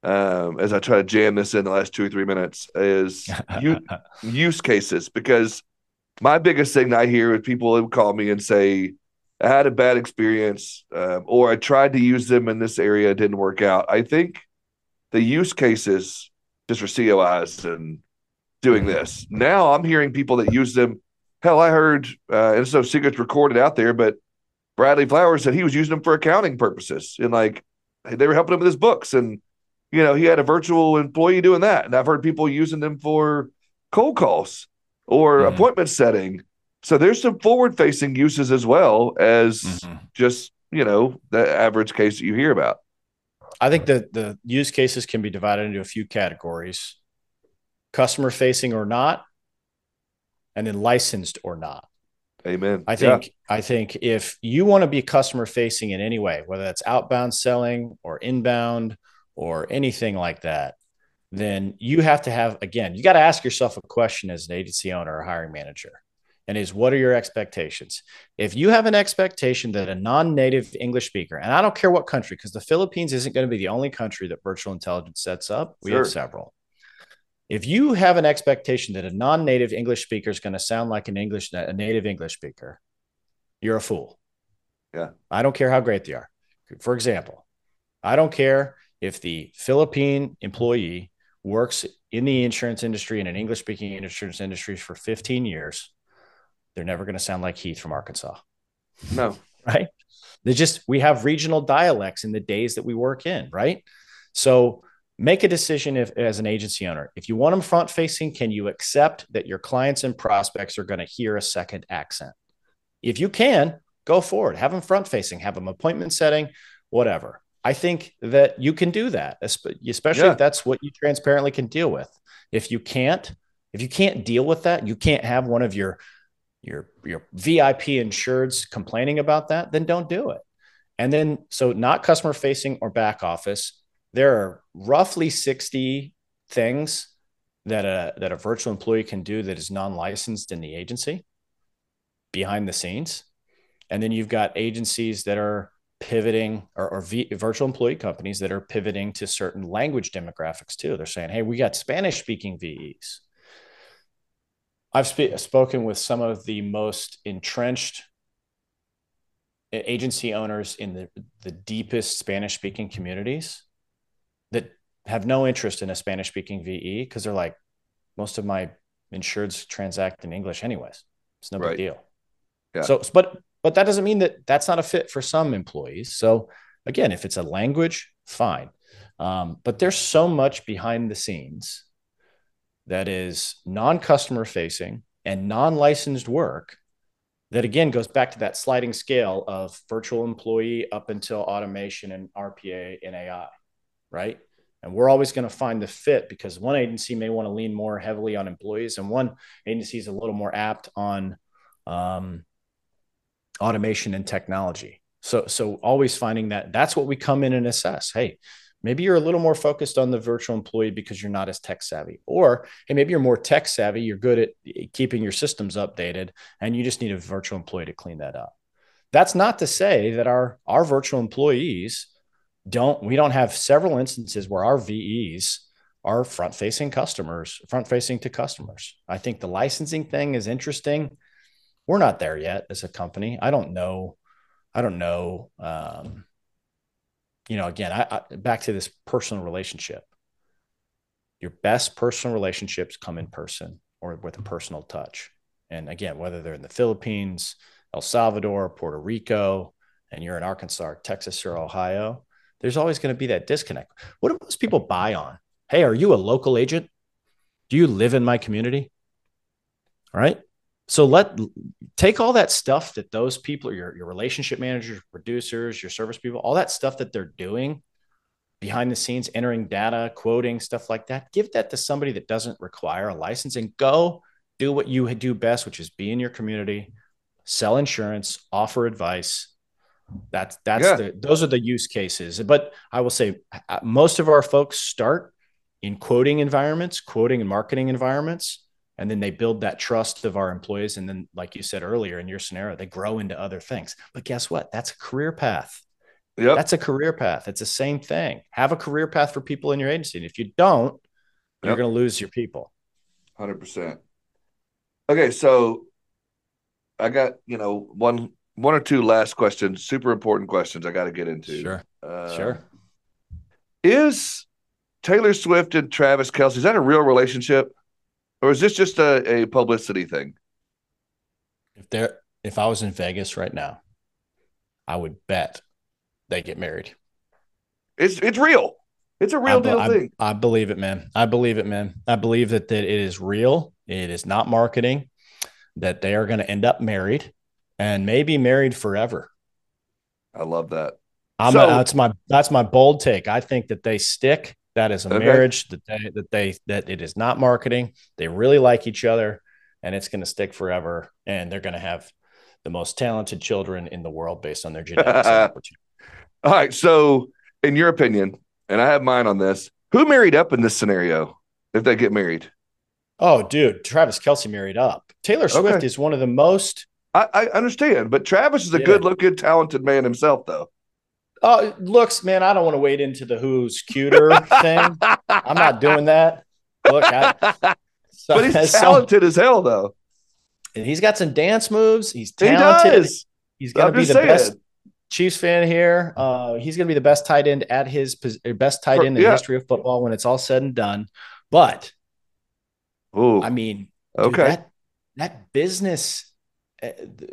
um, as I try to jam this in the last two or three minutes, is u- use cases. Because my biggest thing I hear is people would call me and say, I had a bad experience, uh, or I tried to use them in this area, it didn't work out. I think the use cases, just for C O Is and doing this, now I'm hearing people that use them. Hell, I heard, uh, and it's no secrets recorded out there, but Bradley Flowers said he was using them for accounting purposes. And, like, they were helping him with his books. And, you know, he had a virtual employee doing that. And I've heard people using them for cold calls or mm-hmm. appointment setting. So there's some forward-facing uses as well as mm-hmm. just, you know, the average case that you hear about. I think that the use cases can be divided into a few categories, customer-facing or not, and then licensed or not. Amen. I think, yeah. I think if you want to be customer facing in any way, whether that's outbound selling or inbound or anything like that, then you have to have, again, you got to ask yourself a question as an agency owner or hiring manager, and is, what are your expectations? If you have an expectation that a non-native English speaker, and I don't care what country, because the Philippines isn't going to be the only country that virtual intelligence sets up. We sure. have several. If you have an expectation that a non-native English speaker is going to sound like an English, a native English speaker, you're a fool. Yeah. I don't care how great they are. For example, I don't care if the Philippine employee works in the insurance industry, in an English speaking insurance industry, for fifteen years, they're never going to sound like Heath from Arkansas. No. Right. They just, we have regional dialects in the days that we work in. Right. So make a decision if, as an agency owner. If you want them front-facing, can you accept that your clients and prospects are going to hear a second accent? If you can, go forward. Have them front-facing. Have them appointment setting, whatever. I think that you can do that, especially yeah. if that's what you transparently can deal with. If you can't, if you can't deal with that, you can't have one of your your your V I P insureds complaining about that, then don't do it. And then, so not customer facing or back office, there are roughly sixty things that a, that a virtual employee can do that is non-licensed in the agency behind the scenes. And then you've got agencies that are pivoting or, or v, virtual employee companies that are pivoting to certain language demographics too. They're saying, hey, we got Spanish speaking V Es. I've sp- spoken with some of the most entrenched agency owners in the, the deepest Spanish speaking communities that have no interest in a Spanish speaking V E, because they're like, most of my insureds transact in English anyways. It's no right. big deal. Yeah. So, but, but that doesn't mean that that's not a fit for some employees. So again, if it's a language, fine. Um, but there's so much behind the scenes that is non-customer facing and non-licensed work that, again, goes back to that sliding scale of virtual employee up until automation and R P A and A I, right? And we're always going to find the fit, because one agency may want to lean more heavily on employees and one agency is a little more apt on um, automation and technology. So, so always finding that. That's what we come in and assess. Hey, maybe you're a little more focused on the virtual employee because you're not as tech savvy, or hey, maybe you're more tech savvy. You're good at keeping your systems updated and you just need a virtual employee to clean that up. That's not to say that our, our virtual employees don't, we don't have several instances where our V Es are front facing customers, front facing to customers. I think the licensing thing is interesting. We're not there yet as a company. I don't know. I don't know. Um, You know, again, I, I, back to this personal relationship. Your best personal relationships come in person or with a personal touch. And again, whether they're in the Philippines, El Salvador, Puerto Rico, and you're in Arkansas, or Texas, or Ohio, there's always going to be that disconnect. What do most people buy on? Hey, are you a local agent? Do you live in my community? All right. So let take all that stuff that those people, your, your relationship managers, producers, your service people, all that stuff that they're doing behind the scenes, entering data, quoting, stuff like that. Give that to somebody that doesn't require a license and go do what you do best, which is be in your community, sell insurance, offer advice. That's that's yeah. the, those are the use cases. But I will say most of our folks start in quoting environments, quoting and marketing environments. And then they build that trust of our employees. And then, like you said earlier in your scenario, they grow into other things. But guess what? That's a career path. Yep. That's a career path. It's the same thing. Have a career path for people in your agency. And if you don't, yep. you're going to lose your people. one hundred percent. Okay. So I got, you know, one, one or two last questions, super important questions I got to get into. Sure. Uh, sure. Is Taylor Swift and Travis Kelce, is that a real relationship? Or is this just a, a publicity thing? If there, if I was in Vegas right now, I would bet they get married. It's it's real. It's a real I, deal I, thing. I believe it, man. I believe it, man. I believe that, that it is real. It is not marketing. That they are going to end up married, and maybe married forever. I love that. I'm so, a, that's my that's my bold take. I think that they stick. That is a okay. marriage that they, that they, that it is not marketing. They really like each other and it's going to stick forever. And they're going to have the most talented children in the world based on their genetics. All right. So in your opinion, and I have mine on this, who married up in this scenario if they get married? Oh, dude, Travis Kelce married up. Taylor Swift okay. is one of the most. I, I understand, but Travis is a yeah. good looking, talented man himself though. Oh, looks, man, I don't want to wade into the who's cuter thing. I'm not doing that. Look, I, so, but he's talented so, as hell, though. And he's got some dance moves. He's talented. He does. He's going to be the saying. best Chiefs fan here. Uh, he's going to be the best tight end at his best tight end in yeah. the history of football when it's all said and done. But, Ooh. I mean, dude, okay, that, that business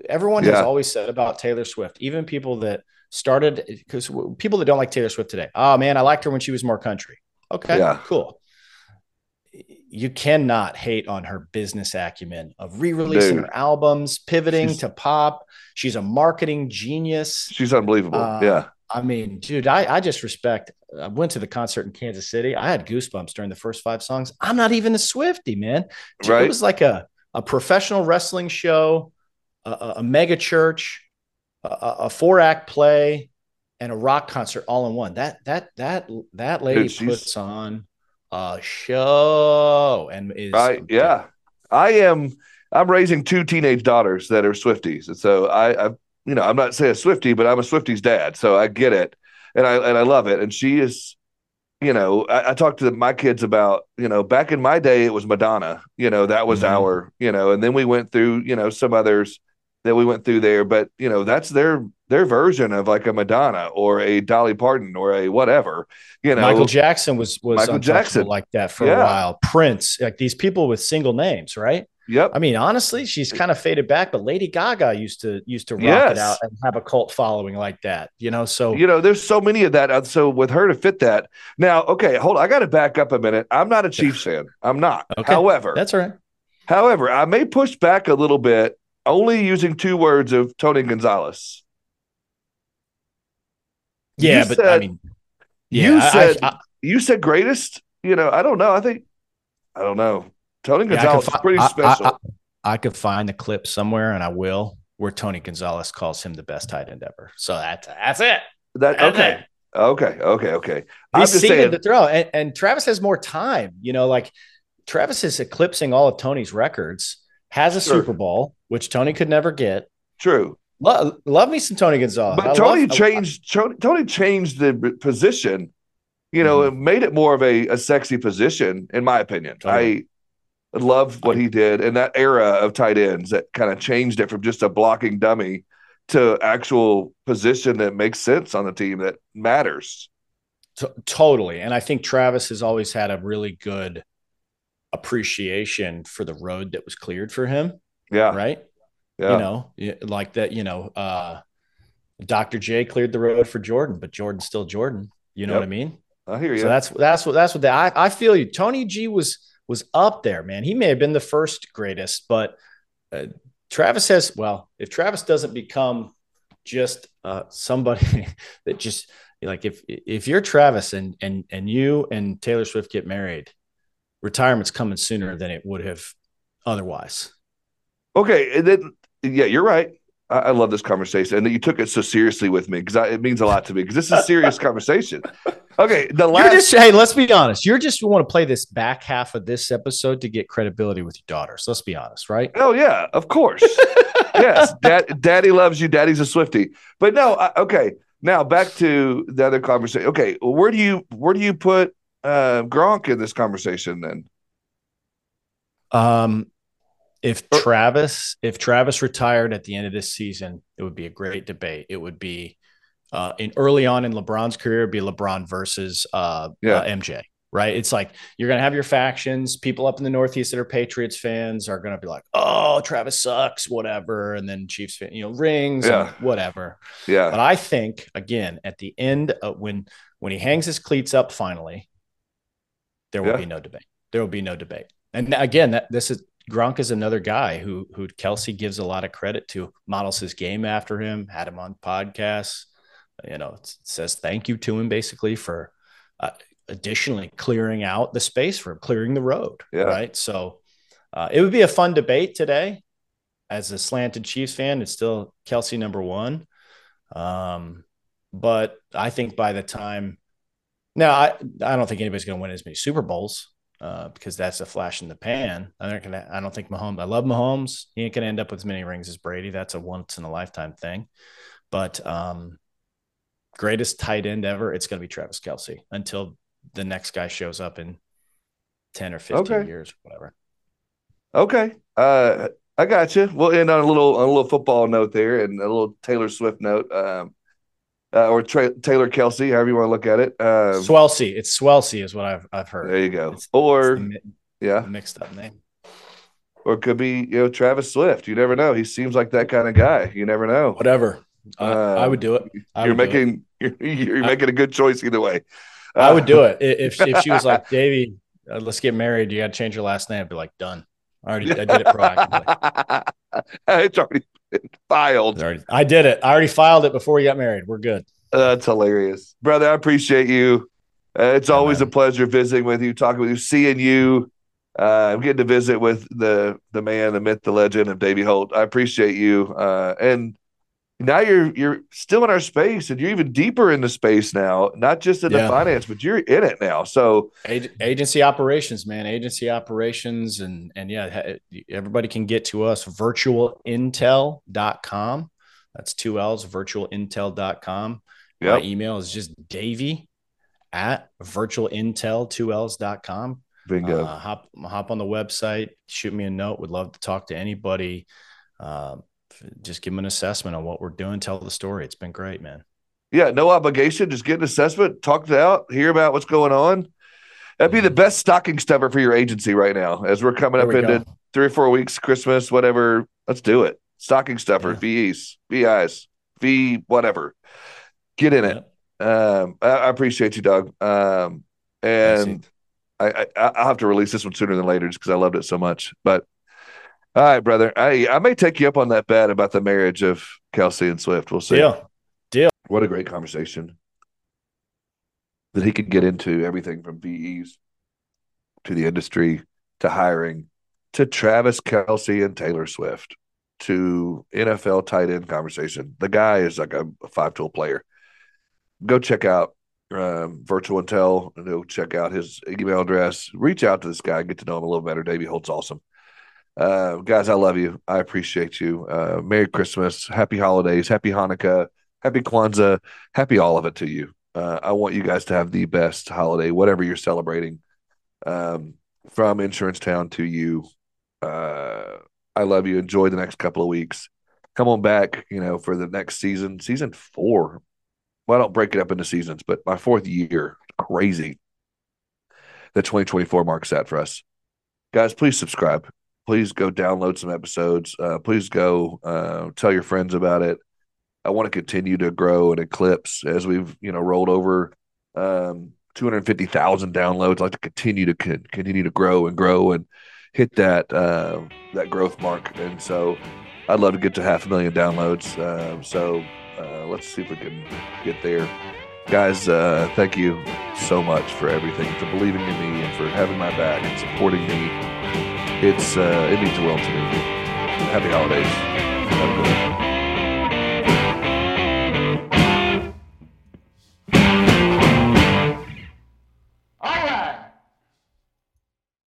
everyone yeah. has always said about Taylor Swift, even people that started, because people that don't like Taylor Swift today, oh man, I liked her when she was more country. Okay, yeah. cool. You cannot hate on her business acumen of re-releasing Dude. her albums, pivoting she's, to pop. She's a marketing genius. She's unbelievable. Uh, yeah. I mean, dude, I, I just respect. I went to the concert in Kansas City. I had goosebumps during the first five songs. I'm not even a Swiftie, man. Dude, right. It was like a, a professional wrestling show, a, a mega church, a, a four act play, and a rock concert all in one. That, that, that, that lady dude, puts on a show. And is right. Yeah. I am. I'm raising two teenage daughters that are Swifties. And so I, I, you know, I'm not saying a Swiftie, but I'm a Swiftie's dad. So I get it. And I, and I love it. And she is, you know, I, I talked to my kids about, you know, back in my day, it was Madonna, you know, that was mm-hmm. our, you know, and then we went through, you know, some others that we went through there, but you know, that's their, their version of like a Madonna or a Dolly Parton or a whatever, you know, Michael Jackson was, was Michael Jackson like that for yeah. a while. Prince, like these people with single names, right? Yep. I mean, honestly, she's kind of faded back, but Lady Gaga used to used to rock yes. it out and have a cult following like that, you know. So you know, there's so many of that. So with her to fit that now, okay, hold on, I got to back up a minute. I'm not a Chiefs fan. I'm not. Okay. However, that's all right. However, I may push back a little bit, only using two words of Tony Gonzalez. Yeah, you but said, I mean, yeah, you I, said I, I, you said greatest. You know, I don't know. I think I don't know. Tony Gonzalez yeah, is pretty I, special. I, I, I could find the clip somewhere, and I will, where Tony Gonzalez calls him the best tight end ever. So that's that's it. That that's okay, it. okay, okay, okay. I'm He's just saying the throw, and, and Travis has more time. You know, like Travis is eclipsing all of Tony's records. Has a sure. Super Bowl, which Tony could never get. True. Lo- love me some Tony Gonzalez. But I Tony love, changed. I, Tony, Tony changed the position. You know, mm-hmm. it made it more of a, a sexy position, in my opinion. Totally. I. Love what he did in that era of tight ends that kind of changed it from just a blocking dummy to actual position that makes sense on the team that matters. T- totally. And I think Travis has always had a really good appreciation for the road that was cleared for him. Yeah. Right. Yeah. You know, like that, you know, uh, Doctor J cleared the road for Jordan, but Jordan's still Jordan. You know yep. what I mean? I hear you. So that's, that's what, that's what that, I, I feel you. Tony G was, was up there, man. He may have been the first greatest, but uh, Travis has, well, if Travis doesn't become just uh, somebody that just like, if, if you're Travis and, and, and you and Taylor Swift get married, retirement's coming sooner than it would have otherwise. Okay. And then, yeah, you're right. I, I love this conversation and that you took it so seriously with me because it means a lot to me because this is a serious conversation. Okay, the last. You're just, hey, let's be honest. You're just you want to play this back half of this episode to get credibility with your daughters. Let's be honest, right? Oh yeah, of course. yes, Dad, Daddy loves you. Daddy's a Swiftie. But no, I, okay. Now back to the other conversation. Okay, where do you where do you put uh, Gronk in this conversation then? Um, if or- Travis if Travis retired at the end of this season, it would be a great debate. It would be. Uh, in early on in LeBron's career, it'd be LeBron versus uh, yeah. uh, M J, right? It's like you're going to have your factions. People up in the Northeast that are Patriots fans are going to be like, oh, Travis sucks, whatever. And then Chiefs, you know, rings, yeah. whatever. Yeah. But I think, again, at the end, of when when he hangs his cleats up finally, there will yeah. be no debate. There will be no debate. And again, that this is Gronk is another guy who, who Kelce gives a lot of credit to, models his game after him, had him on podcasts. You know, it says thank you to him basically for uh, additionally clearing out the space for him, clearing the road. Yeah. Right. So uh, it would be a fun debate today. As a slanted Chiefs fan, it's still Kelce number one. Um, but I think by the time now, I, I don't think anybody's going to win as many Super Bowls uh, because that's a flash in the pan. I don't, gonna, I don't think Mahomes, I love Mahomes. He ain't going to end up with as many rings as Brady. That's a once in a lifetime thing. But, um, greatest tight end ever, it's going to be Travis Kelce until the next guy shows up in ten or fifteen okay. years or whatever. Okay. Uh, I got you. We'll end on a little on a little football note there and a little Taylor Swift note um, uh, or tra- Taylor Kelce, however you want to look at it. Um, Swelcy. It's Swelcy is what I've I've heard. There you go. It's, or, it's the, yeah. The mixed up name. or it could be, you know, Travis Swift. You never know. He seems like that kind of guy. You never know. Whatever. Uh, uh, I would do it. I you're making it. You're, you're I, making a good choice either way. Uh, I would do it. If, if she was like, Davey, uh, let's get married. You got to change your last name. I'd be like, done. I already I did it proactively. It's already been filed. It's already, I did it. I already filed it before we got married. We're good. That's hilarious. Brother, I appreciate you. Uh, it's yeah, always man. a pleasure visiting with you, talking with you, seeing you. Uh, I'm getting to visit with the the man, the myth, the legend of Davie Holt. I appreciate you. Uh, and now you're you're still in our space, and you're even deeper in the space now, not just in yeah. the finance, but you're in it now. So Ag- agency operations, man, agency operations. And, and yeah, everybody can get to us, virtual intel dot com. That's two L's, virtual intel dot com. Yep. My email is just Davie at virtual intel two L's dot com. Bingo. Uh, hop, hop on the website, shoot me a note. Would love to talk to anybody. Uh, just give them an assessment on what we're doing. Tell the story. It's been great, man. Yeah. No obligation. Just get an assessment, talk it out, hear about what's going on. That'd be the best stocking stuffer for your agency right now, as we're coming there up we into go. three or four weeks, Christmas, whatever. Let's do it. Stocking stuffer, yeah. V Es, V Is, V whatever. Get in it. Yeah. Um, I, I appreciate you, Doug. Um, and I, I, I'll have to release this one sooner than later just because I loved it so much. But all right, brother, I, I may take you up on that bet about the marriage of Kelce and Swift. We'll see. Deal. Deal. What a great conversation that he could get into, everything from V Es to the industry to hiring to Travis Kelce and Taylor Swift to N F L tight end conversation. The guy is like a, a five-tool player. Go check out um, Virtual Intel, and go check out his email address. Reach out to this guy, get to know him a little better. Davie Holt's awesome. Uh, guys, I love you. I appreciate you. Uh, Merry Christmas. Happy holidays. Happy Hanukkah. Happy Kwanzaa. Happy all of it to you. Uh, I want you guys to have the best holiday, whatever you're celebrating, um, from Insurance Town to you. Uh, I love you. Enjoy the next couple of weeks. Come on back, you know, for the next season, season four. Well, I don't break it up into seasons, but my fourth year, crazy that twenty twenty-four marks that for us. Guys, please subscribe. Please go download some episodes. Uh, please go uh, tell your friends about it. I want to continue to grow and eclipse as we've, you know, rolled over um, two hundred fifty thousand downloads. I like to continue to con- continue to grow and grow and hit that uh, that growth mark. And so I'd love to get to half a million downloads. Uh, so uh, let's see if we can get there. Guys, uh, thank you so much for everything, for believing in me and for having my back and supporting me. It's uh, it means the world to me. Happy holidays. Have a good one.